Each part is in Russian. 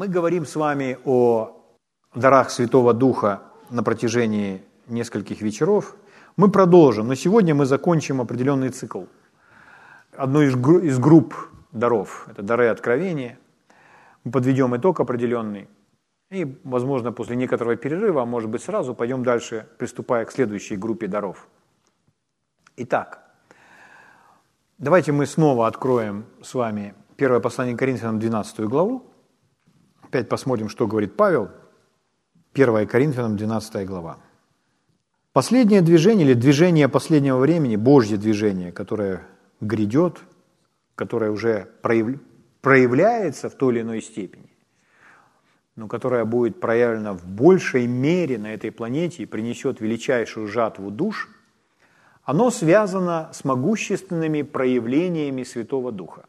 Мы говорим с вами о дарах Святого Духа на протяжении нескольких вечеров. Мы продолжим, но сегодня мы закончим определенный цикл. Одну из групп даров, это дары откровения. Мы подведем итог определенный. И, возможно, после некоторого перерыва, а может быть сразу, пойдем дальше, приступая к следующей группе даров. Итак, давайте мы снова откроем с вами первое послание Коринфянам, 12 главу. Опять посмотрим, что говорит Павел. 1 Коринфянам, 12 глава. Последнее движение, или движение последнего времени, Божье движение, которое грядет, которое уже проявляется в той или иной степени, но которая будет проявлена в большей мере на этой планете и принесет величайшую жатву душ, оно связано с могущественными проявлениями Святого Духа.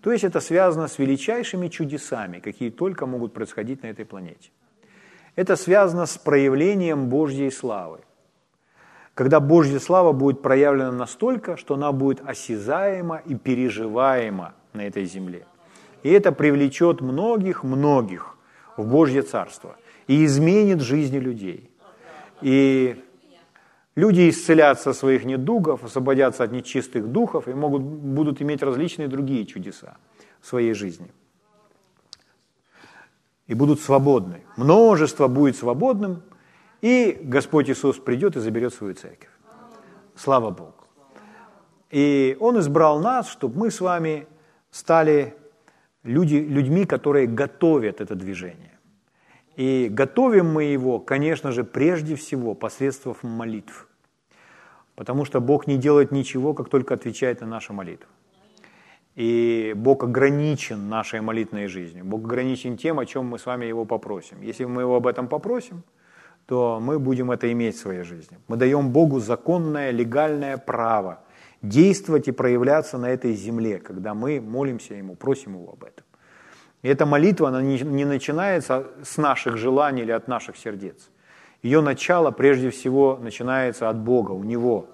То есть это связано с величайшими чудесами, какие только могут происходить на этой планете. Это связано с проявлением Божьей славы, когда Божья слава будет проявлена настолько, что она будет осязаема и переживаема на этой земле. И это привлечет многих-многих в Божье Царство, и изменит жизни людей. И люди исцелятся от своих недугов, освободятся от нечистых духов и будут иметь различные другие чудеса в своей жизни. И будут свободны. Множество будет свободным, и Господь Иисус придет и заберет свою церковь. Слава Богу! И Он избрал нас, чтобы мы с вами стали людьми, которые готовят это движение. И готовим мы его, конечно же, прежде всего посредством молитв. Потому что Бог не делает ничего, как только отвечает на нашу молитву. И Бог ограничен нашей молитвенной жизнью. Бог ограничен тем, о чем мы с вами его попросим. Если мы его об этом попросим, то мы будем это иметь в своей жизни. Мы даем Богу законное, легальное право действовать и проявляться на этой земле, когда мы молимся Ему, просим Его об этом. И эта молитва, она не начинается с наших желаний или от наших сердец. Ее начало, прежде всего, начинается от Бога, у Него.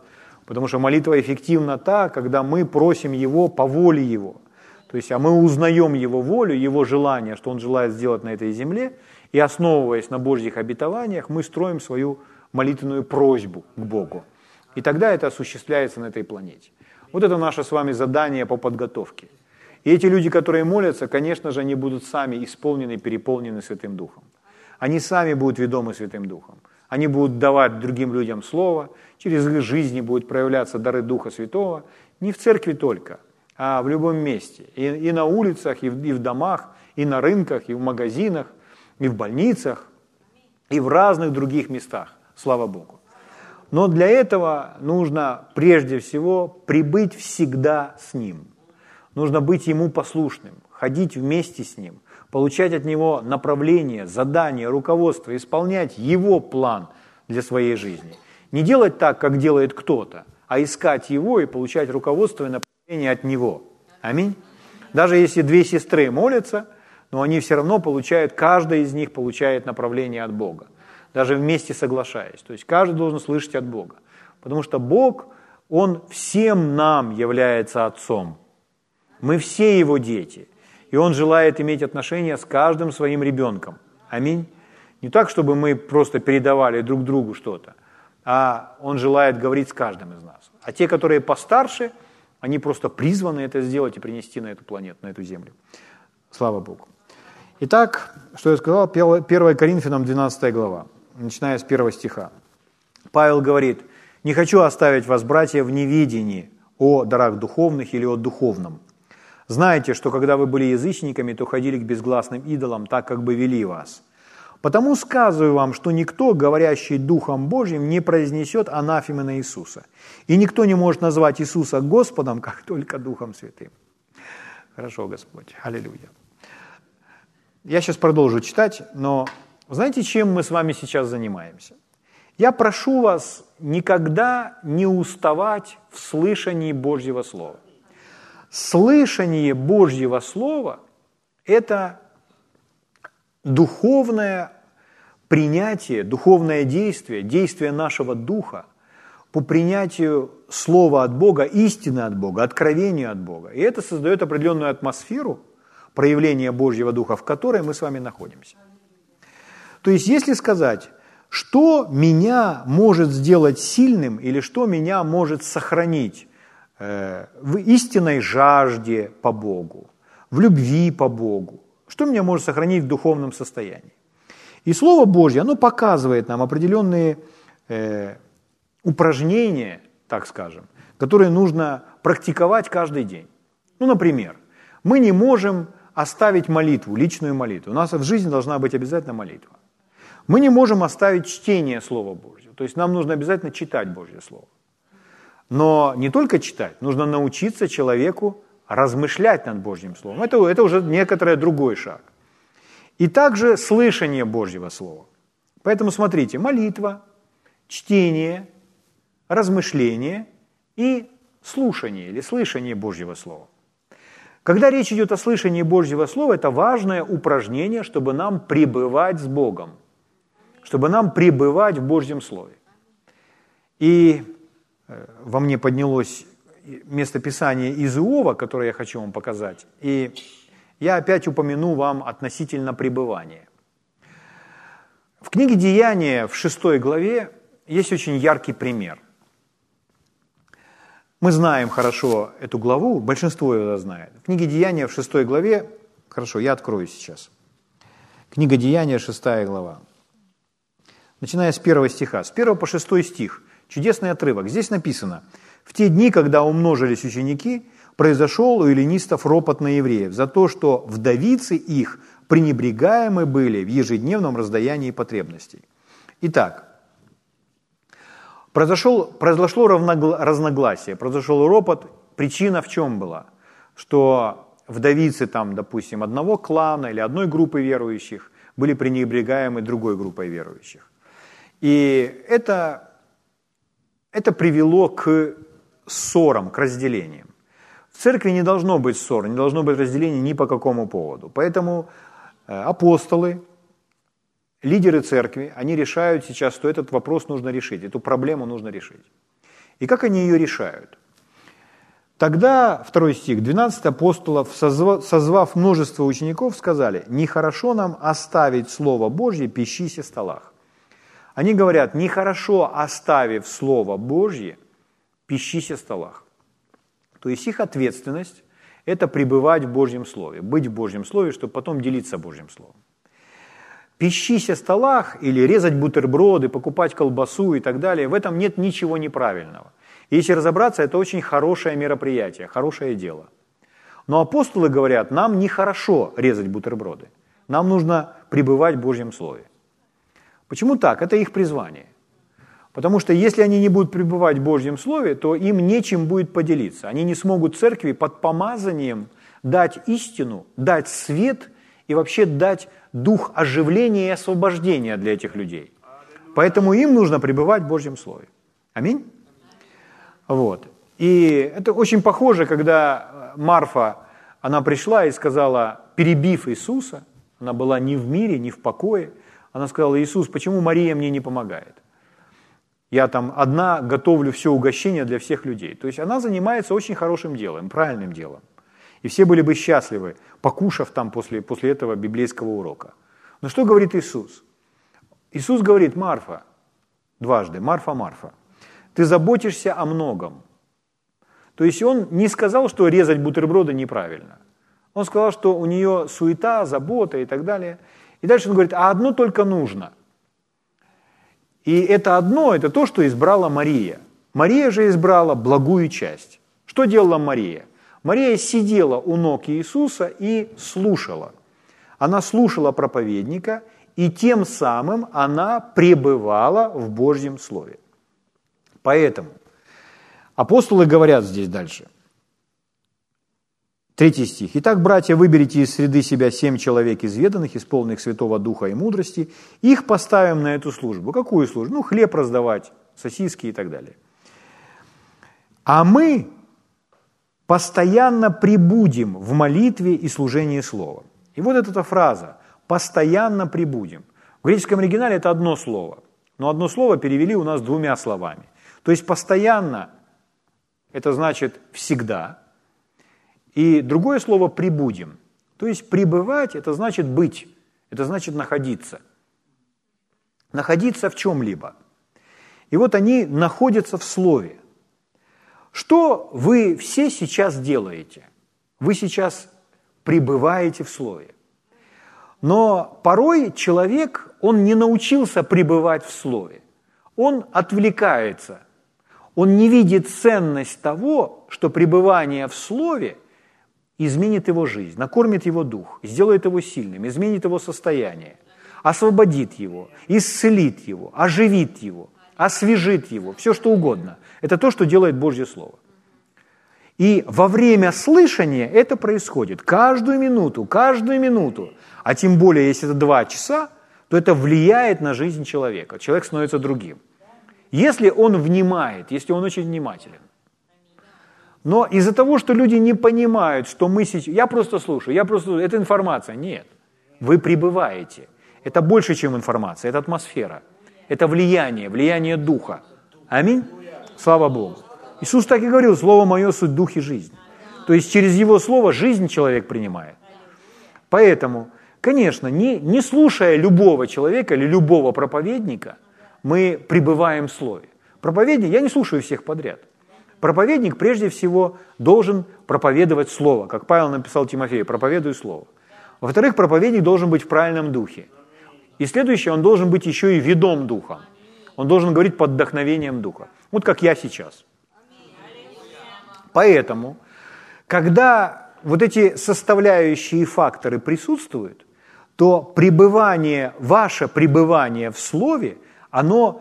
Потому что молитва эффективна та, когда мы просим Его по воле Его. То есть, а мы узнаем Его волю, Его желание, что Он желает сделать на этой земле, и, основываясь на Божьих обетованиях, мы строим свою молитвенную просьбу к Богу. И тогда это осуществляется на этой планете. Вот это наше с вами задание по подготовке. И эти люди, которые молятся, конечно же, они будут сами исполнены, переполнены Святым Духом. Они сами будут ведомы Святым Духом. Они будут давать другим людям слово. Через их жизни будут проявляться дары Духа Святого. Не в церкви только, а в любом месте. И на улицах, и в домах, и на рынках, и в магазинах, и в больницах, и в разных других местах. Слава Богу. Но для этого нужно, прежде всего, прибыть всегда с Ним. Нужно быть Ему послушным, ходить вместе с Ним, получать от Него направление, задание, руководство, исполнять Его план для своей жизни. Не делать так, как делает кто-то, а искать Его и получать руководство и направление от Него. Аминь. Даже если две сестры молятся, но они все равно получают, каждая из них получает направление от Бога. Даже вместе соглашаясь. То есть каждый должен слышать от Бога. Потому что Бог, Он всем нам является Отцом. Мы все Его дети. И Он желает иметь отношения с каждым своим ребенком. Аминь. Не так, чтобы мы просто передавали друг другу что-то, а Он желает говорить с каждым из нас. А те, которые постарше, они просто призваны это сделать и принести на эту планету, на эту землю. Слава Богу. Итак, что я сказал, 1 Коринфянам, 12 глава. Начиная с 1 стиха. Павел говорит: «Не хочу оставить вас, братья, в неведении о дарах духовных или о духовном. Знаете, что когда вы были язычниками, то ходили к безгласным идолам, так как бы вели вас. Потому сказываю вам, что никто, говорящий Духом Божьим, не произнесет анафемы на Иисуса. И никто не может назвать Иисуса Господом, как только Духом Святым». Хорошо, Господь. Аллилуйя. Я сейчас продолжу читать, но знаете, чем мы с вами сейчас занимаемся? Я прошу вас никогда не уставать в слышании Божьего Слова. Слышание Божьего Слова – это духовное принятие, духовное действие, действие нашего Духа по принятию Слова от Бога, истины от Бога, откровения от Бога. И это создает определенную атмосферу, проявление Божьего Духа, в которой мы с вами находимся. То есть, если сказать, что меня может сделать сильным или что меня может сохранить в истинной жажде по Богу, в любви по Богу, что меня может сохранить в духовном состоянии. И Слово Божье, оно показывает нам определенные упражнения, так скажем, которые нужно практиковать каждый день. Ну, например, мы не можем оставить молитву, личную молитву. У нас в жизни должна быть обязательно молитва. Мы не можем оставить чтение Слова Божьего. То есть нам нужно обязательно читать Божье Слово. Но не только читать, нужно научиться человеку размышлять над Божьим Словом. Это уже некоторый другой шаг. И также слышание Божьего Слова. Поэтому смотрите, молитва, чтение, размышление и слушание или слышание Божьего Слова. Когда речь идет о слышании Божьего Слова, это важное упражнение, чтобы нам пребывать с Богом, чтобы нам пребывать в Божьем Слове. И во мне поднялось место Писания из Иова, которое я хочу вам показать, и я опять упомяну вам относительно пребывания. В книге «Деяния» в 6 главе есть очень яркий пример. Мы знаем хорошо эту главу, большинство ее знает. В книге «Деяния» в 6 главе, хорошо, я открою сейчас. Книга «Деяния», 6 глава. Начиная с 1 стиха, с 1 по 6 стих. Чудесный отрывок. Здесь написано: «В те дни, когда умножились ученики, произошел у эллинистов ропот на евреев за то, что вдовицы их пренебрегаемы были в ежедневном раздаянии потребностей. Итак, произошло разногласие, произошел ропот. Причина в чем была? Что вдовицы, там, допустим, одного клана или одной группы верующих были пренебрегаемы другой группой верующих. И это привело к ссорам, к разделениям. В церкви не должно быть ссор, не должно быть разделений ни по какому поводу. Поэтому апостолы, лидеры церкви, они решают сейчас, что этот вопрос нужно решить, эту проблему нужно решить. И как они ее решают? Тогда, 2 стих, 12 апостолов, созвав множество учеников, сказали: «Нехорошо нам оставить Слово Божье, пищися столах». Они говорят: «Нехорошо, оставив Слово Божье, пищися столах». То есть их ответственность – это пребывать в Божьем Слове, быть в Божьем Слове, чтобы потом делиться Божьим Словом. Пищися столах или резать бутерброды, покупать колбасу и так далее – в этом нет ничего неправильного. Если разобраться, это очень хорошее мероприятие, хорошее дело. Но апостолы говорят: нам нехорошо резать бутерброды, нам нужно пребывать в Божьем Слове. Почему так? Это их призвание. Потому что если они не будут пребывать в Божьем Слове, то им нечем будет поделиться. Они не смогут церкви под помазанием дать истину, дать свет и вообще дать дух оживления и освобождения для этих людей. Поэтому им нужно пребывать в Божьем Слове. Аминь? Вот. И это очень похоже, когда Марфа, она пришла и сказала, перебив Иисуса, она была не в мире, не в покое, она сказала: «Иисус, почему Мария мне не помогает? Я там одна готовлю все угощение для всех людей». То есть она занимается очень хорошим делом, правильным делом. И все были бы счастливы, покушав там после этого библейского урока. Но что говорит Иисус? Иисус говорит: «Марфа, дважды, Марфа, Марфа, ты заботишься о многом». То есть он не сказал, что резать бутерброды неправильно. Он сказал, что у нее суета, забота и так далее. И дальше он говорит: «А одно только нужно». И это одно, это то, что избрала Мария. Мария же избрала благую часть. Что делала Мария? Мария сидела у ног Иисуса и слушала. Она слушала проповедника, и тем самым она пребывала в Божьем Слове. Поэтому апостолы говорят здесь дальше. 3 стих. «Итак, братья, выберите из среды себя 7 человек изведанных, исполненных Святого Духа и мудрости, их поставим на эту службу». Какую службу? Ну, хлеб раздавать, сосиски и так далее. «А мы постоянно пребудем в молитве и служении слова». И вот эта фраза «постоянно пребудем». В греческом оригинале это одно слово, но одно слово перевели у нас двумя словами. То есть «постоянно» – это значит «всегда». И другое слово «прибудем». То есть пребывать – это значит быть, это значит находиться. Находиться в чем-либо. И вот они находятся в слове. Что вы все сейчас делаете? Вы сейчас пребываете в слове. Но порой человек, он не научился пребывать в слове. Он отвлекается. Он не видит ценность того, что пребывание в слове изменит его жизнь, накормит его дух, сделает его сильным, изменит его состояние, освободит его, исцелит его, оживит его, освежит его, все что угодно. Это то, что делает Божье Слово. И во время слышания это происходит каждую минуту, а тем более, если это 2 часа, то это влияет на жизнь человека. Человек становится другим. Если он внимает, если он очень внимателен. Но из-за того, что люди не понимают, что мы сейчас... Я просто слушаю, это информация. Нет, вы пребываете. Это больше, чем информация, это атмосфера. Это влияние Духа. Аминь? Слава Богу. Иисус так и говорил, «Слово мое – суть, дух и жизнь». То есть через Его Слово жизнь человек принимает. Поэтому, конечно, не слушая любого человека или любого проповедника, мы пребываем в Слове. Проповедник, я не слушаю всех подряд. Проповедник прежде всего должен проповедовать Слово. Как Павел написал Тимофею, проповедуй Слово. Во-вторых, проповедник должен быть в правильном духе. И следующее, он должен быть еще и ведом Духом. Он должен говорить под вдохновением Духа. Вот как я сейчас. Поэтому, когда вот эти составляющие и факторы присутствуют, то пребывание, ваше пребывание в Слове, оно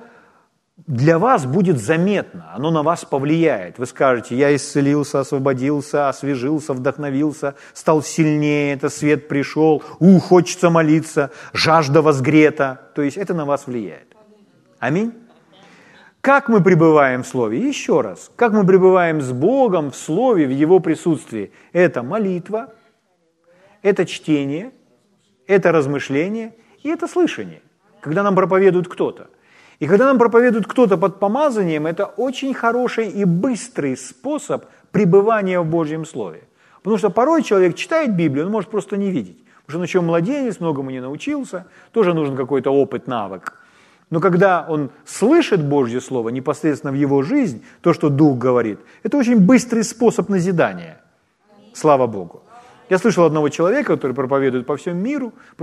для вас будет заметно, оно на вас повлияет. Вы скажете, я исцелился, освободился, освежился, вдохновился, стал сильнее, это свет пришел, хочется молиться, жажда возгрета. То есть это на вас влияет. Аминь. Как мы пребываем в Слове? Еще раз. Как мы пребываем с Богом в Слове, в Его присутствии? Это молитва, это чтение, это размышление и это слышание, когда нам проповедует кто-то. И когда нам проповедует кто-то под помазанием, это очень хороший и быстрый способ пребывания в Божьем Слове. Потому что порой человек читает Библию, он может просто не видеть. Потому что он еще младенец, многому не научился, тоже нужен какой-то опыт, навык. Но когда он слышит Божье Слово непосредственно в его жизнь, то, что Дух говорит, это очень быстрый способ назидания. Слава Богу. Я слышал одного человека, который проповедует по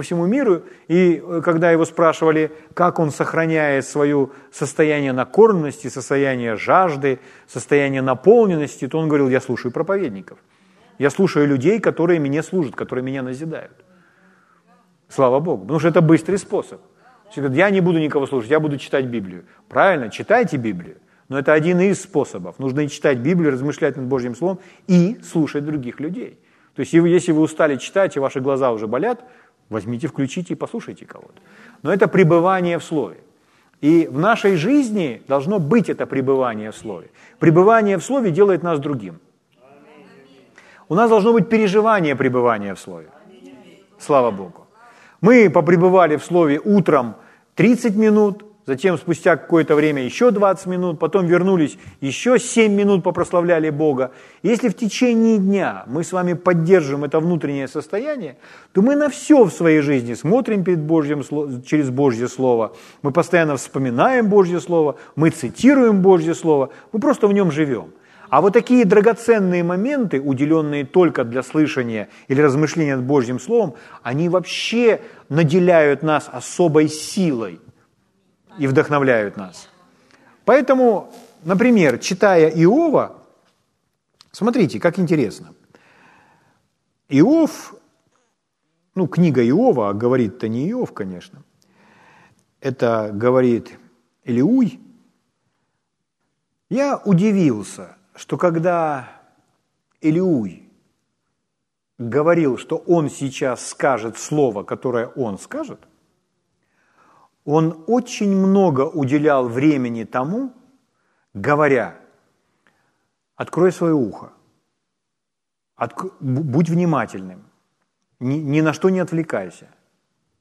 всему миру, и когда его спрашивали, как он сохраняет свое состояние накормленности, состояние жажды, состояние наполненности, то он говорил, я слушаю проповедников. Я слушаю людей, которые мне служат, которые меня назидают. Слава Богу, потому что это быстрый способ. Я не буду никого слушать, я буду читать Библию. Правильно, читайте Библию, но это один из способов. Нужно и читать Библию, размышлять над Божьим Словом и слушать других людей. То есть если вы устали читать, и ваши глаза уже болят, возьмите, включите и послушайте кого-то. Но это пребывание в Слове. И в нашей жизни должно быть это пребывание в Слове. Пребывание в Слове делает нас другим. У нас должно быть переживание пребывания в Слове. Слава Богу. Мы попребывали в Слове утром 30 минут, затем спустя какое-то время еще 20 минут, потом вернулись, еще 7 минут попрославляли Бога. Если в течение дня мы с вами поддержим это внутреннее состояние, то мы на все в своей жизни смотрим через Божье Слово, мы постоянно вспоминаем Божье Слово, мы цитируем Божье Слово, мы просто в нем живем. А вот такие драгоценные моменты, уделенные только для слышания или размышления над Божьим Словом, они вообще наделяют нас особой силой и вдохновляют нас. Поэтому, например, читая Иова, смотрите, как интересно. Иов, книга Иова, говорит-то не Иов, конечно, это говорит Илиуй. Я удивился, что когда Илиуй говорил, что он сейчас скажет слово, которое он скажет, он очень много уделял времени тому, говоря, открой свое ухо, будь внимательным, ни на что не отвлекайся,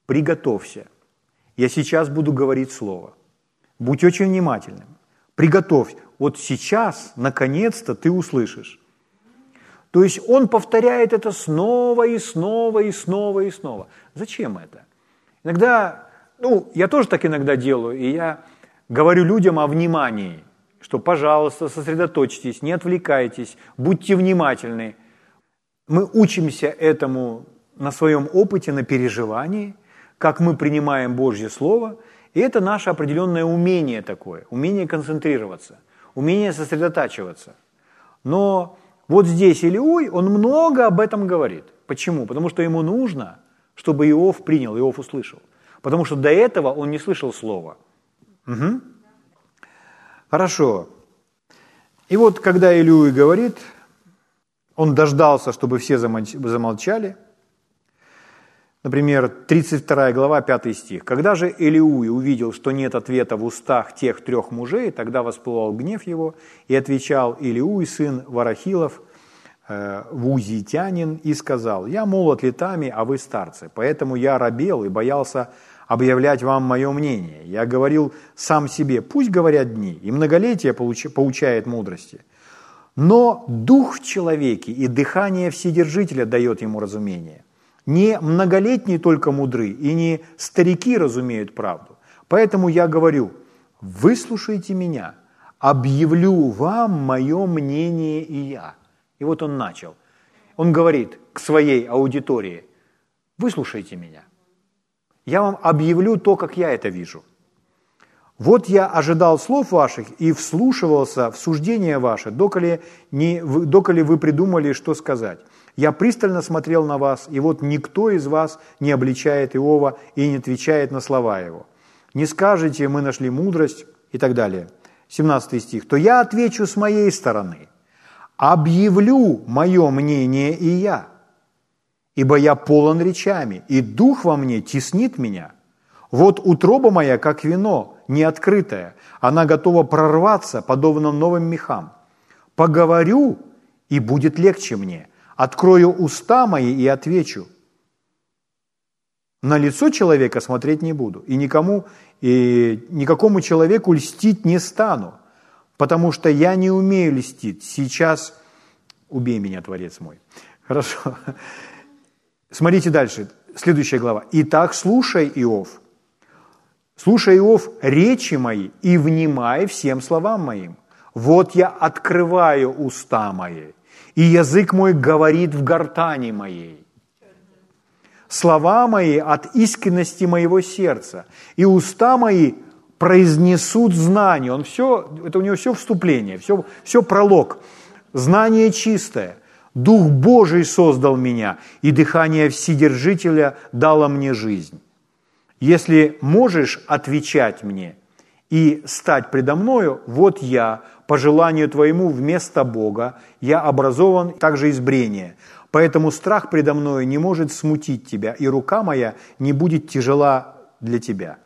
приготовься, я сейчас буду говорить слово, будь очень внимательным, приготовься. Вот сейчас, наконец-то, ты услышишь. То есть он повторяет это снова и снова и снова и снова. Зачем это? Иногда, я тоже так иногда делаю, и я говорю людям о внимании, что, пожалуйста, сосредоточьтесь, не отвлекайтесь, будьте внимательны. Мы учимся этому на своем опыте, на переживании, как мы принимаем Божье Слово, и это наше определенное умение такое, умение концентрироваться, умение сосредотачиваться. Но вот здесь Илиуй, он много об этом говорит. Почему? Потому что ему нужно, чтобы Иов принял, Иов услышал. Потому что до этого он не слышал слова. Угу. Хорошо. И вот когда Илиуй говорит, он дождался, чтобы все замолчали. Например, 32 глава, 5 стих. «Когда же Илиуй увидел, что нет ответа в устах тех трех мужей, тогда воспылал гнев его, и отвечал Илиуй, сын Варахилов, вузитянин, и сказал: я молод летами, а вы старцы, поэтому я робел и боялся объявлять вам мое мнение. Я говорил сам себе: пусть говорят дни, и многолетие получает мудрости. Но дух в человеке и дыхание Вседержителя дает ему разумение. Не многолетние только мудры, и не старики разумеют правду. Поэтому я говорю: выслушайте меня, объявлю вам мое мнение и я». И вот он начал. Он говорит к своей аудитории: «Выслушайте меня. Я вам объявлю то, как я это вижу. Вот я ожидал слов ваших и вслушивался в суждения ваши, доколе вы придумали, что сказать. Я пристально смотрел на вас, и вот никто из вас не обличает Иова и не отвечает на слова его. Не скажете: мы нашли мудрость» и так далее. 17 стих. «То я отвечу с моей стороны: объявлю мое мнение и я, ибо я полон речами, и дух во мне теснит меня. Вот утроба моя, как вино, не открытая, она готова прорваться, подобно новым мехам. Поговорю, и будет легче мне. Открою уста мои и отвечу. На лицо человека смотреть не буду, и никакому человеку льстить не стану, потому что я не умею льстить. Сейчас убей меня, Творец мой». Хорошо. Смотрите дальше, следующая глава. «Итак, слушай, Иов, речи мои, и внимай всем словам моим. Вот я открываю уста мои, и язык мой говорит в гортани моей. Слова мои от искренности моего сердца, и уста мои произнесут знание». Это у него все вступление, все пролог. «Знание чистое. Дух Божий создал меня, и дыхание Вседержителя дало мне жизнь. Если можешь отвечать мне и стать предо мною, вот я, по желанию твоему, вместо Бога, я образован также из брения. Поэтому страх предо мною не может смутить тебя, и рука моя не будет тяжела для тебя.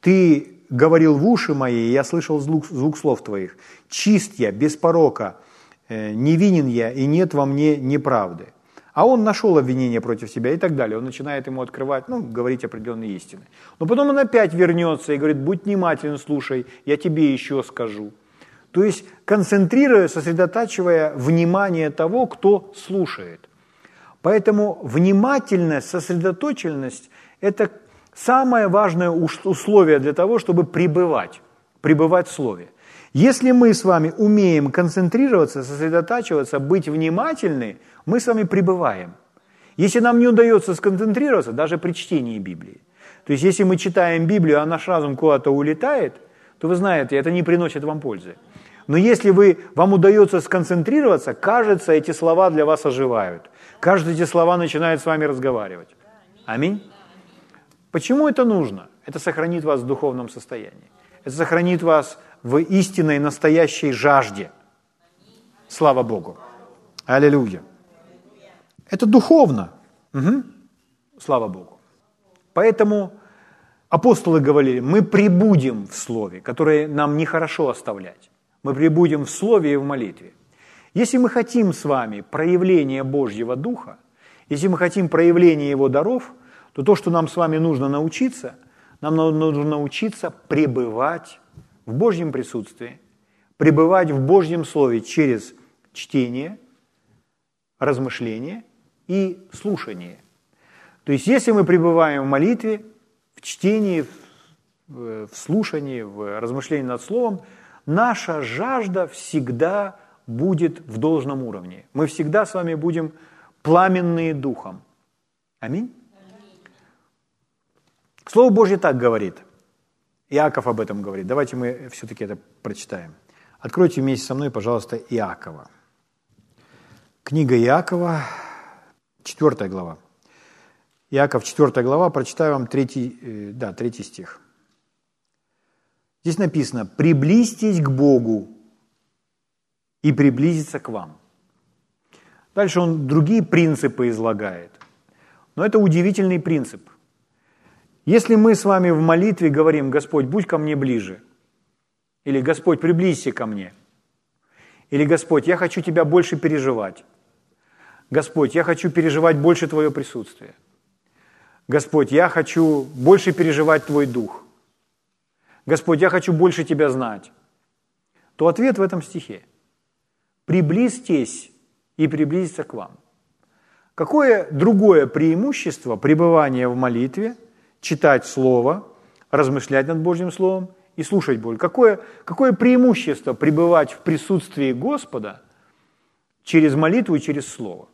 Ты говорил в уши мои, и я слышал звук слов твоих. Чист я, без порока, невинен я, и нет во мне неправды. А он нашел обвинение против себя» и так далее. Он начинает ему открывать, говорить определенные истины. Но потом он опять вернется и говорит: будь внимателен, слушай, я тебе еще скажу. То есть концентрируя, сосредотачивая внимание того, кто слушает. Поэтому внимательность, сосредоточенность – это самое важное условие для того, чтобы пребывать в Слове. Если мы с вами умеем концентрироваться, сосредотачиваться, быть внимательны, мы с вами пребываем. Если нам не удается сконцентрироваться, даже при чтении Библии, то есть если мы читаем Библию, а наш разум куда-то улетает, то вы знаете, это не приносит вам пользы. Но если вам удается сконцентрироваться, кажется, эти слова для вас оживают. Кажется, эти слова начинают с вами разговаривать. Аминь. Почему это нужно? Это сохранит вас в духовном состоянии. Это сохранит вас в истинной, настоящей жажде. Слава Богу. Аллилуйя. Это духовно. Угу. Слава Богу. Поэтому апостолы говорили: мы пребудем в Слове, которое нам нехорошо оставлять. Мы пребудем в Слове и в молитве. Если мы хотим с вами проявления Божьего Духа, если мы хотим проявления Его даров, то, что нам с вами нужно научиться, нам нужно научиться пребывать в Божьем присутствии, пребывать в Божьем Слове через чтение, размышление и слушание. То есть если мы пребываем в молитве, в чтении, в слушании, в размышлении над словом, наша жажда всегда будет в должном уровне. Мы всегда с вами будем пламенные духом. Аминь? Слово Божье так говорит. Иаков об этом говорит. Давайте мы все-таки это прочитаем. Откройте вместе со мной, пожалуйста, Иакова. Книга Иакова, 4 глава. Иаков, 4 глава, прочитаю вам 3 стих. Здесь написано: «Приблизьтесь к Богу, и приблизится к вам». Дальше он другие принципы излагает. Но это удивительный принцип. Если мы с вами в молитве говорим: «Господь, будь ко мне ближе», или «Господь, приблизься ко мне», или «Господь, я хочу Тебя больше переживать», «Господь, я хочу переживать больше Твое присутствие», «Господь, я хочу больше переживать Твой Дух», «Господь, я хочу больше Тебя знать», то ответ в этом стихе: «Приблизьтесь и приблизиться к вам». Какое другое преимущество пребывания в молитве, читать Слово, размышлять над Божьим Словом и слушать Бога? Какое преимущество пребывать в присутствии Господа через молитву и через Слово?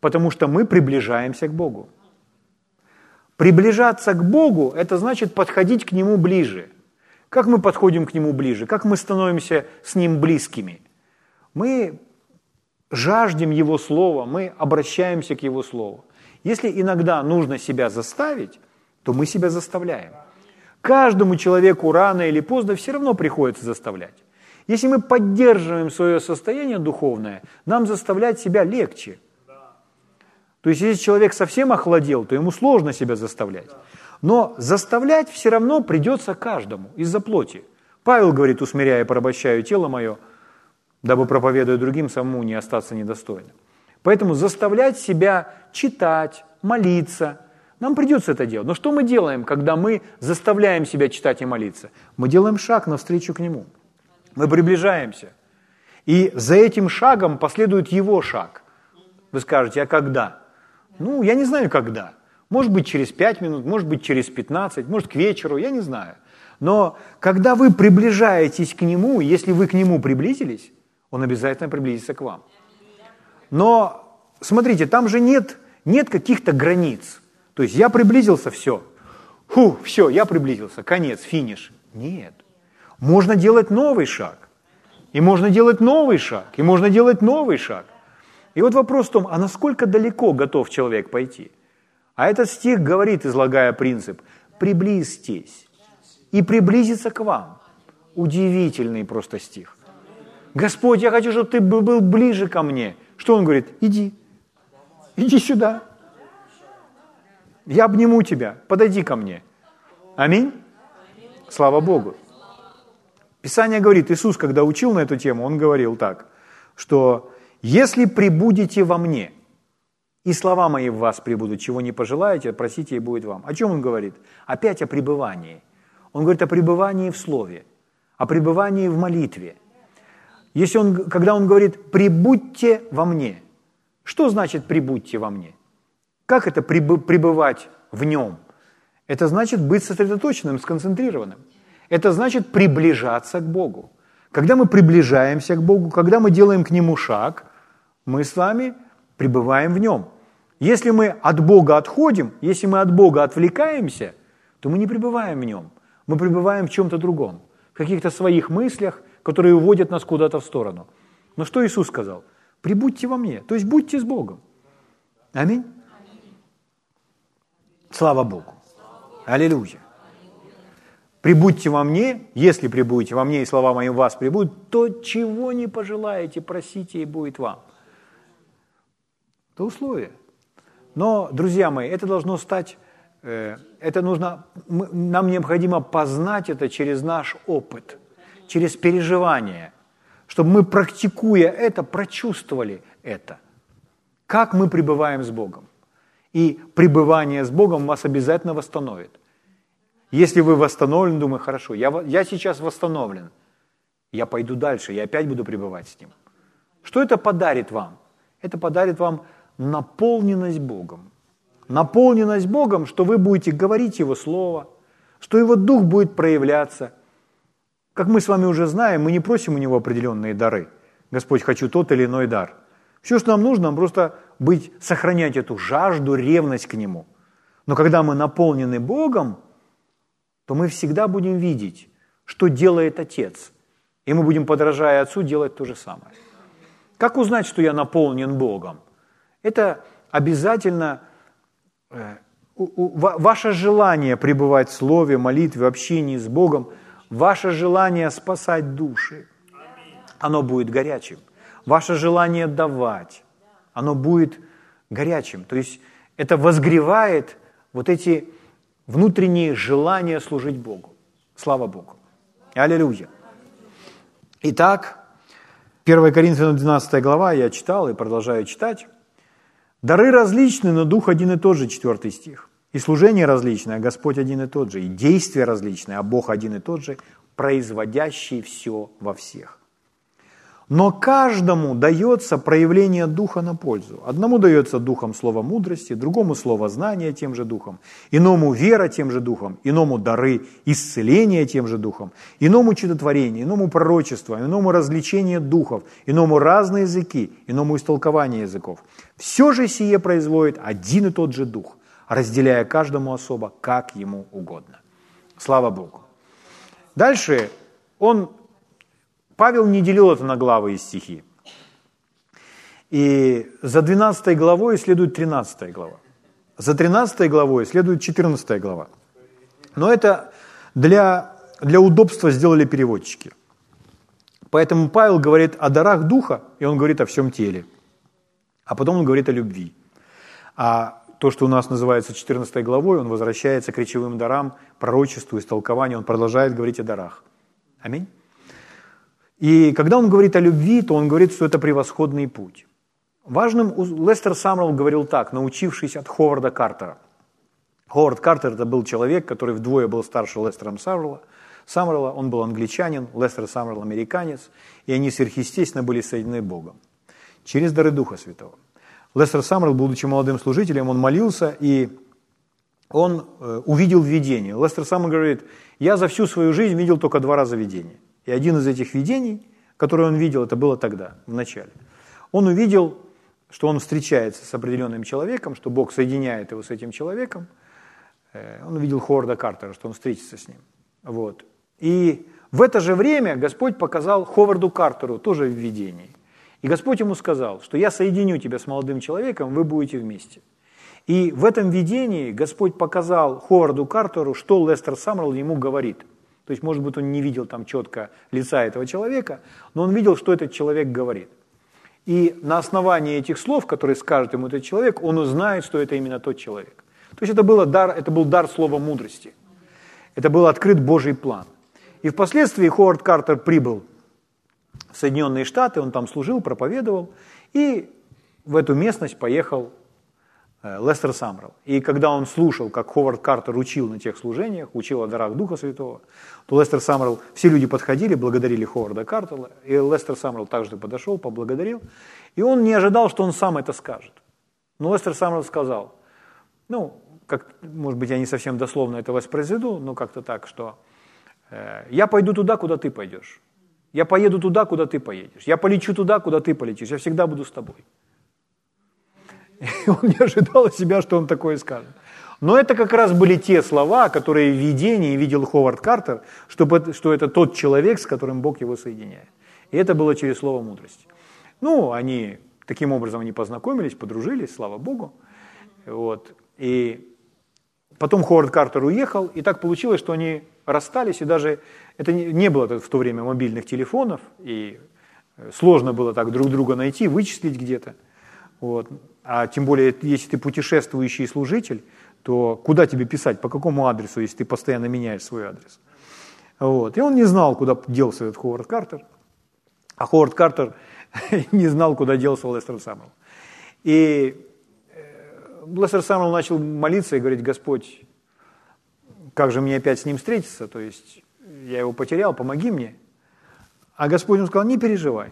Потому что мы приближаемся к Богу. Приближаться к Богу – это значит подходить к Нему ближе. Как мы подходим к Нему ближе? Как мы становимся с Ним близкими? Мы жаждем Его Слова, мы обращаемся к Его Слову. Если иногда нужно себя заставить, то мы себя заставляем. Каждому человеку рано или поздно все равно приходится заставлять. Если мы поддерживаем свое состояние духовное, нам заставлять себя легче. То есть если человек совсем охладел, то ему сложно себя заставлять. Но заставлять все равно придется каждому из-за плоти. Павел говорит: «Усмиряя, порабощаю тело мое, дабы, проповедуя другим, самому не остаться недостойным». Поэтому заставлять себя читать, молиться, нам придется это делать. Но что мы делаем, когда мы заставляем себя читать и молиться? Мы делаем шаг навстречу к Нему. Мы приближаемся. И за этим шагом последует Его шаг. Вы скажете: а когда? Ну, я не знаю, когда. Может быть, через 5 минут, может быть, через 15, может, к вечеру, я не знаю. Но когда вы приближаетесь к Нему, если вы к Нему приблизились, Он обязательно приблизится к вам. Но, смотрите, там же нет каких-то границ. То есть я приблизился, все. Все, я приблизился, конец, финиш. Нет. Можно делать новый шаг. И можно делать новый шаг. И можно делать новый шаг. И вот вопрос в том, а насколько далеко готов человек пойти? А этот стих говорит, излагая принцип: «Приблизьтесь, и приблизится к вам». Удивительный просто стих. «Господь, я хочу, чтобы Ты был ближе ко мне». Что Он говорит? Иди сюда. Я обниму тебя, подойди ко мне. Аминь? Слава Богу. Писание говорит, Иисус, когда учил на эту тему, Он говорил так, что «если пребудете во мне, и слова мои в вас пребудут, чего не пожелаете, просите, и будет вам». О чем Он говорит? Опять о пребывании. Он говорит о пребывании в слове, о пребывании в молитве. Когда Он говорит «пребудьте во мне», что значит «пребудьте во мне»? Как это пребывать в Нем? Это значит быть сосредоточенным, сконцентрированным. Это значит приближаться к Богу. Когда мы приближаемся к Богу, когда мы делаем к Нему шаг, мы с вами пребываем в Нем. Если мы от Бога отходим, если мы от Бога отвлекаемся, то мы не пребываем в Нем. Мы пребываем в чем-то другом, в каких-то своих мыслях, которые уводят нас куда-то в сторону. Но что Иисус сказал? «Прибудьте во мне», то есть будьте с Богом. Аминь? Слава Богу. Аллилуйя. «Прибудьте во мне, если прибудете во мне, и слова мои в вас прибудут, то чего не пожелаете, просите, и будет вам». Это условие. Но, друзья мои, это должно стать, нам необходимо познать это через наш опыт, через переживание, чтобы мы, практикуя это, прочувствовали это, как мы пребываем с Богом. И пребывание с Богом вас обязательно восстановит. Если вы восстановлены, думаю, хорошо, я сейчас восстановлен, я пойду дальше, я опять буду пребывать с Ним. Что это подарит вам? Это подарит вам наполненность Богом. Наполненность Богом, что вы будете говорить Его Слово, что Его Дух будет проявляться. Как мы с вами уже знаем, мы не просим у Него определенные дары. Господь, хочу тот или иной дар. Все, что нам нужно, просто сохранять эту жажду, ревность к Нему. Но когда мы наполнены Богом, то мы всегда будем видеть, что делает Отец. И мы будем, подражая Отцу, делать то же самое. Как узнать, что я наполнен Богом? Это обязательно ваше желание пребывать в слове, молитве, общении с Богом, ваше желание спасать души, оно будет горячим. Ваше желание давать, оно будет горячим. То есть это возгревает вот эти внутренние желания служить Богу. Слава Богу. Аллилуйя. Итак, 1 Коринфянам 12 глава, я читал и продолжаю читать. Дары различны, но Дух один и тот же, 4 стих. И служение различное, а Господь один и тот же. И действие различное, а Бог один и тот же, производящий все во всех. Но каждому дается проявление Духа на пользу. Одному дается Духом слово мудрости, другому слово знания тем же Духом, иному вера тем же Духом, иному дары исцеления тем же Духом, иному чудотворение, иному пророчество, иному развлечение духов, иному разные языки, иному истолкование языков. Все же сие производит один и тот же Дух, разделяя каждому особо, как ему угодно. Слава Богу. Дальше Павел не делил это на главы и стихи. И за 12 главой следует 13 глава. За 13 главой следует 14 глава. Но это для удобства сделали переводчики. Поэтому Павел говорит о дарах Духа, и он говорит о всем теле. А потом он говорит о любви. А то, что у нас называется 14 главой, он возвращается к речевым дарам, пророчеству, истолкованию. Он продолжает говорить о дарах. Аминь. И когда он говорит о любви, то он говорит, что это превосходный путь. Важным Лестер Самрелл говорил так, научившись от Ховарда Картера. Ховард Картер – это был человек, который вдвое был старше Лестера Самрелла. Он был англичанин, Лестер Самрелл – американец. И они сверхъестественно были соединены Богом через дары Духа Святого. Лестер Самрелл, будучи молодым служителем, он молился, и он увидел видение. Лестер Самрелл говорит, я за всю свою жизнь видел только 2 раза видение. И один из этих видений, которое он видел, это было тогда, в начале. Он увидел, что он встречается с определенным человеком, что Бог соединяет его с этим человеком. Он увидел Ховарда Картера, что он встретится с ним. Вот. И в это же время Господь показал Ховарду Картеру тоже в видении. И Господь ему сказал, что я соединю тебя с молодым человеком, вы будете вместе. И в этом видении Господь показал Ховарду Картеру, что Лестер Самрелл ему говорит. То есть, может быть, он не видел там четко лица этого человека, но он видел, что этот человек говорит. И на основании этих слов, которые скажет ему этот человек, он узнает, что это именно тот человек. То есть это был дар слова мудрости. Это был открыт Божий план. И впоследствии Ховард Картер прибыл в Соединенные Штаты, он там служил, проповедовал, и в эту местность поехал Лестер Самрелл. И когда он слушал, как Ховард Картер учил на тех служениях, учил о дарах Духа Святого, то Лестер Самрелл, все люди подходили, благодарили Ховарда Картера, и Лестер Самрелл также подошел, поблагодарил, и он не ожидал, что он сам это скажет. Но Лестер Самрелл сказал, может быть, я не совсем дословно это воспроизведу, но как-то так, что я пойду туда, куда ты пойдешь, я поеду туда, куда ты поедешь, я полечу туда, куда ты полетишь, я всегда буду с тобой. И он не ожидал от себя, что он такое скажет. Но это как раз были те слова, которые в видении видел Ховард Картер, что это тот человек, с которым Бог его соединяет. И это было через слово мудрости. Таким образом они познакомились, подружились, слава Богу. Вот. И потом Ховард Картер уехал, и так получилось, что они расстались, и даже это не было в то время мобильных телефонов, и сложно было так друг друга найти, вычислить где-то. Вот. А тем более, если ты путешествующий служитель, то куда тебе писать, по какому адресу, если ты постоянно меняешь свой адрес? Вот. И он не знал, куда делся этот Ховард Картер, а Ховард Картер не знал, куда делся Лестер Самрелл. И Лестер Самрелл начал молиться и говорить, Господь, как же мне опять с ним встретиться? То есть я его потерял, помоги мне. А Господь ему сказал, не переживай.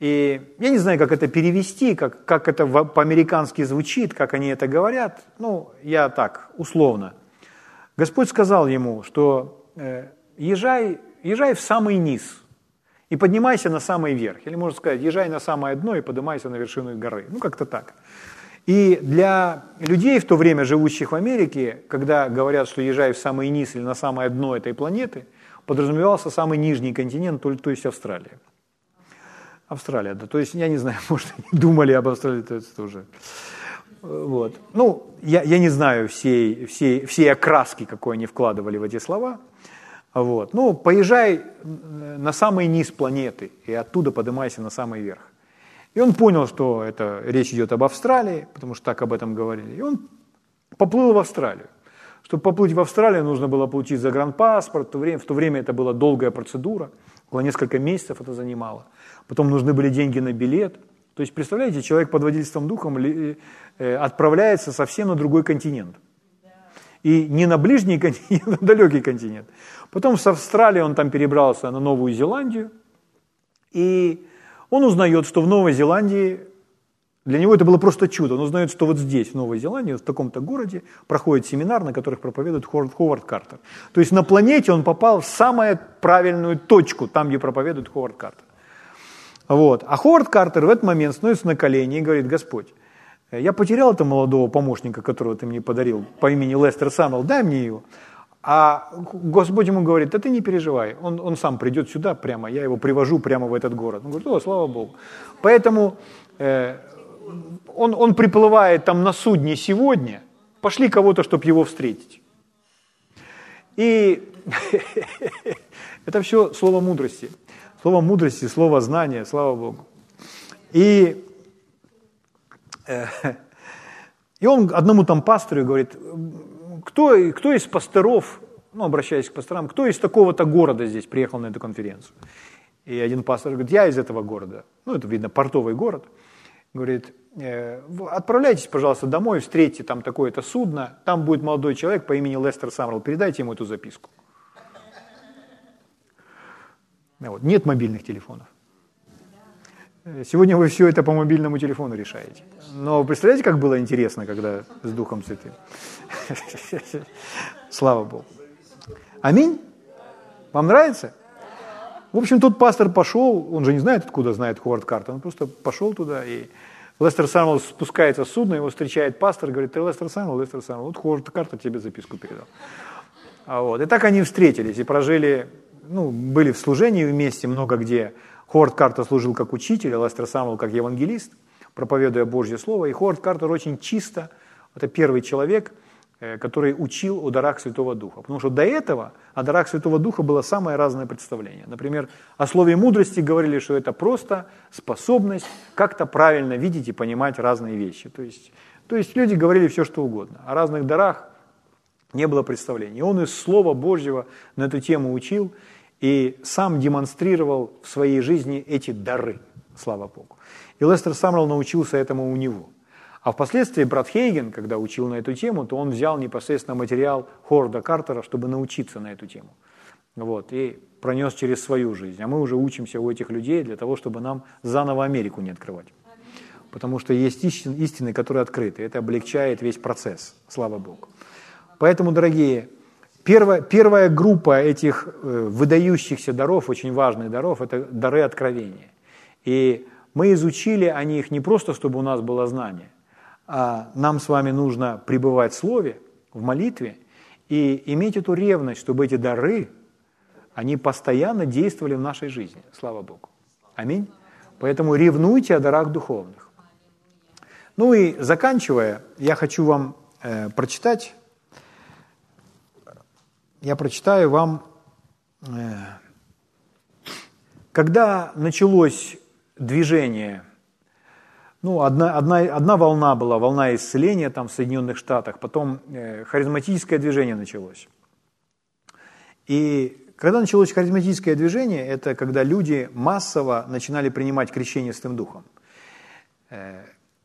И я не знаю, как это перевести, как это по-американски звучит, как они это говорят. Ну, я так, условно. Господь сказал ему, что езжай в самый низ и поднимайся на самый верх. Или можно сказать, езжай на самое дно и поднимайся на вершину горы. Ну, как-то так. И для людей, в то время живущих в Америке, когда говорят, что езжай в самый низ или на самое дно этой планеты, подразумевался самый нижний континент, то есть Австралия. Австралия, да, то есть, я не знаю, может, они думали об Австралии, то есть тоже. Вот. Ну, я не знаю всей окраски, какую они вкладывали в эти слова. Вот. Ну, поезжай на самый низ планеты и оттуда поднимайся на самый верх. И он понял, что это речь идет об Австралии, потому что так об этом говорили. И он поплыл в Австралию. Чтобы поплыть в Австралию, нужно было получить загранпаспорт. В то время это была долгая процедура, около несколько месяцев это занимало. Потом нужны были деньги на билет. То есть, представляете, человек под водительством духом отправляется совсем на другой континент. И не на ближний континент, а на далекий континент. Потом с Австралии он там перебрался на Новую Зеландию. И он узнает, что в Новой Зеландии, для него это было просто чудо, он узнает, что вот здесь, в Новой Зеландии, в таком-то городе, проходит семинар, на которых проповедует Ховард Картер. То есть на планете он попал в самую правильную точку, там, где проповедует Ховард Картер. Вот. А Ховард Картер в этот момент становится на колени и говорит: Господь, я потерял этого молодого помощника, которого ты мне подарил, по имени Лестер Саммел, дай мне его. А Господь ему говорит: да ты не переживай, он сам придет сюда прямо, я его привожу прямо в этот город. Он говорит: о, слава Богу. Поэтому он приплывает там на судне сегодня, пошли кого-то, чтобы его встретить. И это все слово мудрости. Слово мудрости, слово знания, слава Богу. И он одному там пастору говорит: кто из пасторов, ну, обращаясь к пасторам, кто из такого-то города здесь приехал на эту конференцию? И один пастор говорит: я из этого города. Ну, это, видно, портовый город. Говорит: отправляйтесь, пожалуйста, домой, встретьте там такое-то судно, там будет молодой человек по имени Лестер Саммерл, передайте ему эту записку. Вот. Нет мобильных телефонов. Сегодня вы все это по мобильному телефону решаете. Но представляете, как было интересно, когда с Духом Святым. Слава Богу. Аминь. Вам нравится? В общем, тут пастор пошел, он же не знает, откуда знает Ховард Картер, он просто пошел туда, и Лестер Саммел спускается с судна, его встречает пастор, говорит: ты Лестер Саммел, вот Ховард Картер тебе записку передал. Вот. И так они встретились и прожили... Ну, были в служении вместе много где. Ховард Картер служил как учитель, а Лестер Саммел как евангелист, проповедуя Божье Слово. И Ховард Картер очень чисто, это первый человек, который учил о дарах Святого Духа. Потому что до этого о дарах Святого Духа было самое разное представление. Например, о слове мудрости говорили, что это просто способность как-то правильно видеть и понимать разные вещи. То есть люди говорили все, что угодно. О разных дарах не было представления. И он из Слова Божьего на эту тему учил и сам демонстрировал в своей жизни эти дары, слава Богу. И Лестер Саммел научился этому у него. А впоследствии брат Хейген, когда учил на эту тему, то он взял непосредственно материал Ховарда Картера, чтобы научиться на эту тему. Вот, и пронес через свою жизнь. А мы уже учимся у этих людей для того, чтобы нам заново Америку не открывать. Потому что есть истины, которые открыты. Это облегчает весь процесс, слава Богу. Поэтому, дорогие, первая группа этих выдающихся даров, очень важных даров, это дары откровения. И мы изучили о них не просто, чтобы у нас было знание, а нам с вами нужно пребывать в Слове, в молитве, и иметь эту ревность, чтобы эти дары, они постоянно действовали в нашей жизни, слава Богу. Аминь. Поэтому ревнуйте о дарах духовных. Ну и заканчивая, я хочу вам прочитать... Я прочитаю вам, когда началось движение, ну, одна волна была, волна исцеления там в Соединенных Штатах, потом харизматическое движение началось. И когда началось харизматическое движение, это когда люди массово начинали принимать крещение Святым Духом.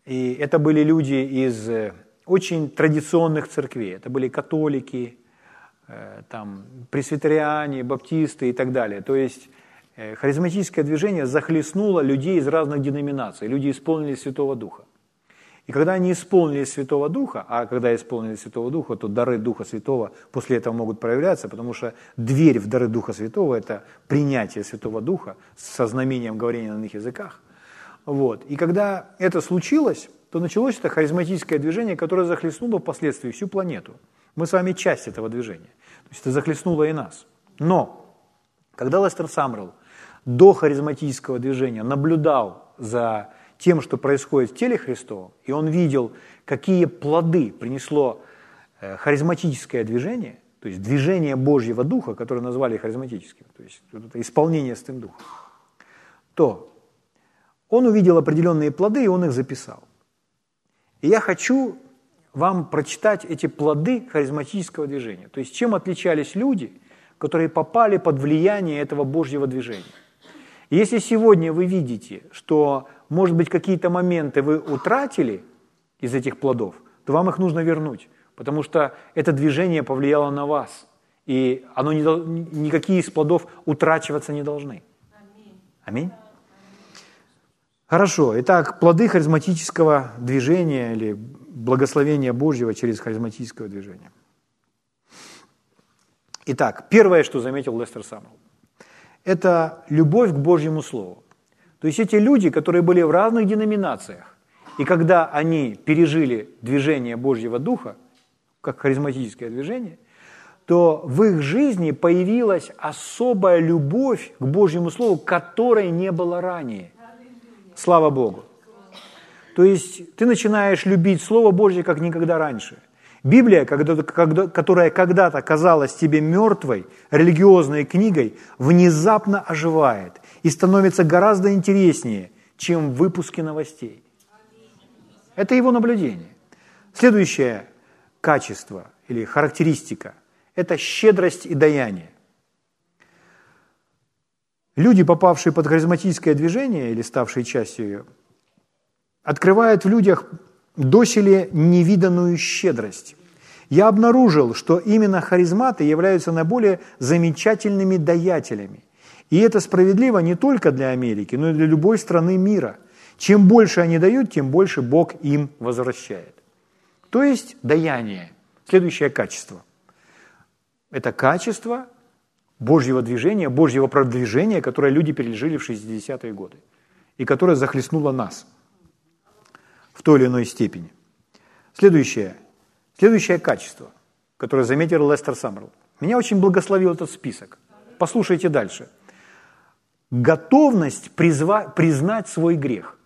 И это были люди из очень традиционных церквей, это были католики, там, пресвитериане, баптисты и так далее. То есть Харизматическое движение захлестнуло людей из разных деноминаций. Люди исполнились Святого Духа. И когда они исполнились Святого Духа, а когда исполнились Святого Духа, то дары Духа Святого после этого могут проявляться, потому что дверь в дары Духа Святого – это принятие Святого Духа со знамением говорения на иных языках. Вот. И когда это случилось, то началось это харизматическое движение, которое захлестнуло впоследствии всю планету. Мы с вами часть этого движения. То есть это захлестнуло и нас. Но когда Лестер Самрелл до харизматического движения наблюдал за тем, что происходит в теле Христовом, и он видел, какие плоды принесло харизматическое движение, то есть движение Божьего Духа, которое назвали харизматическим, то есть это исполнение с тем Духом, то он увидел определенные плоды, и он их записал. И я хочу вам прочитать эти плоды харизматического движения, то есть чем отличались люди, которые попали под влияние этого Божьего движения. Если сегодня вы видите, что, может быть, какие-то моменты вы утратили из этих плодов, то вам их нужно вернуть, потому что это движение повлияло на вас, и оно никакие из плодов утрачиваться не должны. Аминь. Хорошо, итак, плоды харизматического движения или благословения Божьего через харизматическое движение. Итак, первое, что заметил Лестер Самрелл, это любовь к Божьему Слову. То есть эти люди, которые были в разных деноминациях, и когда они пережили движение Божьего Духа, как харизматическое движение, то в их жизни появилась особая любовь к Божьему Слову, которой не было ранее. Слава Богу! То есть ты начинаешь любить Слово Божье, как никогда раньше. Библия, которая когда-то казалась тебе мертвой, религиозной книгой, внезапно оживает и становится гораздо интереснее, чем в выпуске новостей. Это его наблюдение. Следующее качество или характеристика – это щедрость и даяние. Люди, попавшие под харизматическое движение или ставшие частью ее, открывают в людях доселе невиданную щедрость. Я обнаружил, что именно харизматы являются наиболее замечательными даятелями. И это справедливо не только для Америки, но и для любой страны мира. Чем больше они дают, тем больше Бог им возвращает. То есть даяние. Следующее качество. Это качество Божьего движения, Божьего продвижения, которое люди пережили в 60-е годы и которое захлестнуло нас в той или иной степени. Следующее качество, которое заметил Лестер Самрелл. Меня очень благословил этот список. Послушайте дальше. Готовность признать свой грех.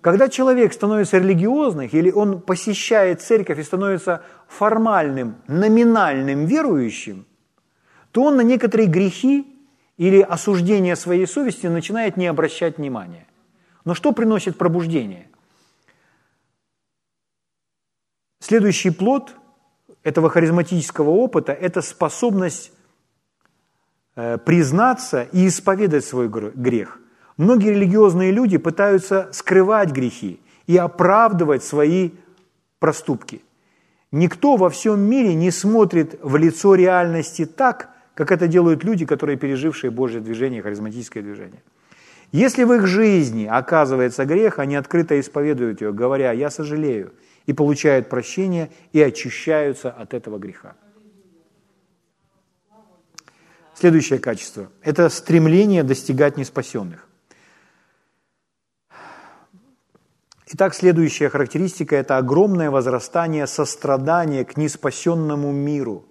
Когда человек становится религиозным, или он посещает церковь и становится формальным, номинальным верующим, то он на некоторые грехи или осуждение своей совести начинает не обращать внимания. Но что приносит пробуждение? Следующий плод этого харизматического опыта – это способность признаться и исповедать свой грех. Многие религиозные люди пытаются скрывать грехи и оправдывать свои проступки. Никто во всем мире не смотрит в лицо реальности так, как это делают люди, которые пережившие Божье движение, харизматическое движение. Если в их жизни оказывается грех, они открыто исповедуют его, говоря «я сожалею», и получают прощение, и очищаются от этого греха. Следующее качество – это стремление достигать неспасенных. Итак, следующая характеристика – это огромное возрастание сострадания к неспасенному миру.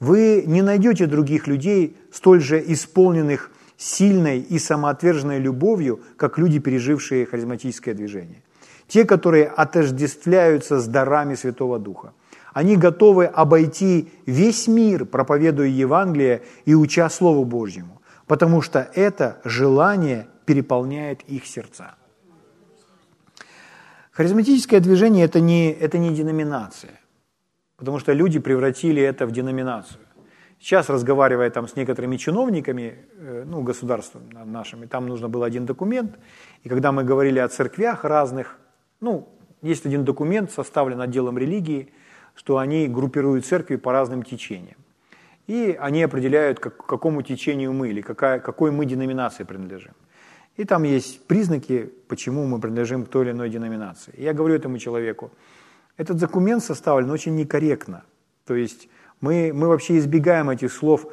Вы не найдете других людей, столь же исполненных сильной и самоотверженной любовью, как люди, пережившие харизматическое движение. Те, которые отождествляются с дарами Святого Духа. Они готовы обойти весь мир, проповедуя Евангелие и уча Слову Божьему, потому что это желание переполняет их сердца. Харизматическое движение – это не деноминация, потому что люди превратили это в деноминацию. Сейчас, разговаривая там с некоторыми чиновниками, государством нашим, и там нужно был один документ, и когда мы говорили о церквях разных, есть один документ, составлен отделом религии, что они группируют церкви по разным течениям. и они определяют, к какому течению мы или какой мы деноминации принадлежим. И там есть признаки, почему мы принадлежим к той или иной деноминации. Я говорю этому человеку, этот документ составлен очень некорректно. То есть мы вообще избегаем этих слов,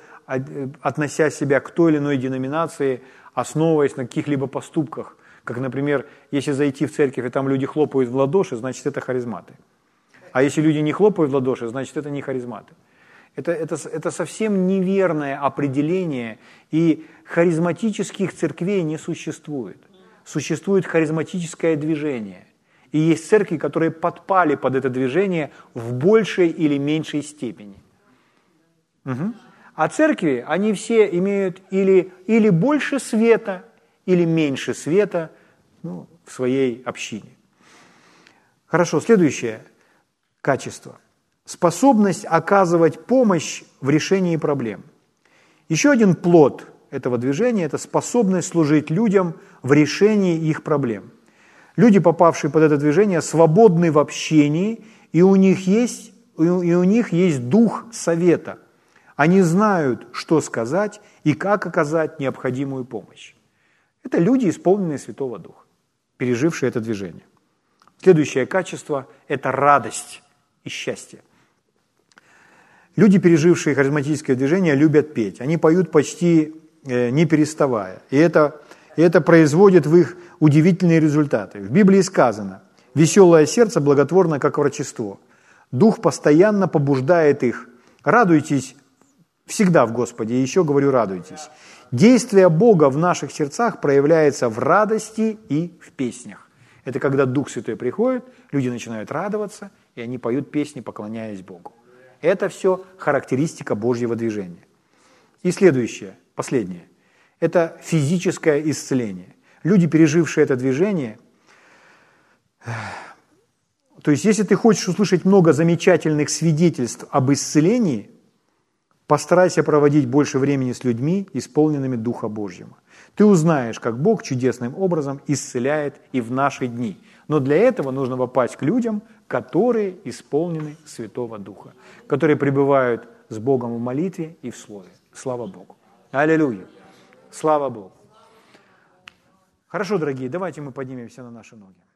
относя себя к той или иной деноминации, основываясь на каких-либо поступках. Как, например, если зайти в церковь, и там люди хлопают в ладоши, значит, это харизматы. А если люди не хлопают в ладоши, значит, это не харизматы. Это совсем неверное определение, и харизматических церквей не существует. Существует харизматическое движение. И есть церкви, которые подпали под это движение в большей или меньшей степени. Угу. А церкви, они все имеют или больше света, или меньше света, ну, в своей общине. Хорошо, следующее качество. Способность оказывать помощь в решении проблем. Еще один плод этого движения – это способность служить людям в решении их проблем. Люди, попавшие под это движение, свободны в общении, и у них есть дух совета. Они знают, что сказать и как оказать необходимую помощь. Это люди, исполненные Святого Духа, пережившие это движение. Следующее качество – это радость и счастье. Люди, пережившие харизматическое движение, любят петь. Они поют почти не переставая. И это производит в их удивительные результаты. В Библии сказано: «Веселое сердце благотворно, как врачество». Дух постоянно побуждает их. Радуйтесь всегда в Господе. И еще говорю, радуйтесь. Действие Бога в наших сердцах проявляется в радости и в песнях. Это когда Дух Святой приходит, люди начинают радоваться, и они поют песни, поклоняясь Богу. Это все характеристика Божьего движения. И следующее, последнее. Это физическое исцеление. Люди, пережившие это движение, то есть если ты хочешь услышать много замечательных свидетельств об исцелении, постарайся проводить больше времени с людьми, исполненными Духа Божьего. Ты узнаешь, как Бог чудесным образом исцеляет и в наши дни. Но для этого нужно попасть к людям, которые исполнены Святого Духа, которые пребывают с Богом в молитве и в слове. Слава Богу. Аллилуйя. Слава Богу. Хорошо, дорогие, давайте мы поднимемся на наши ноги.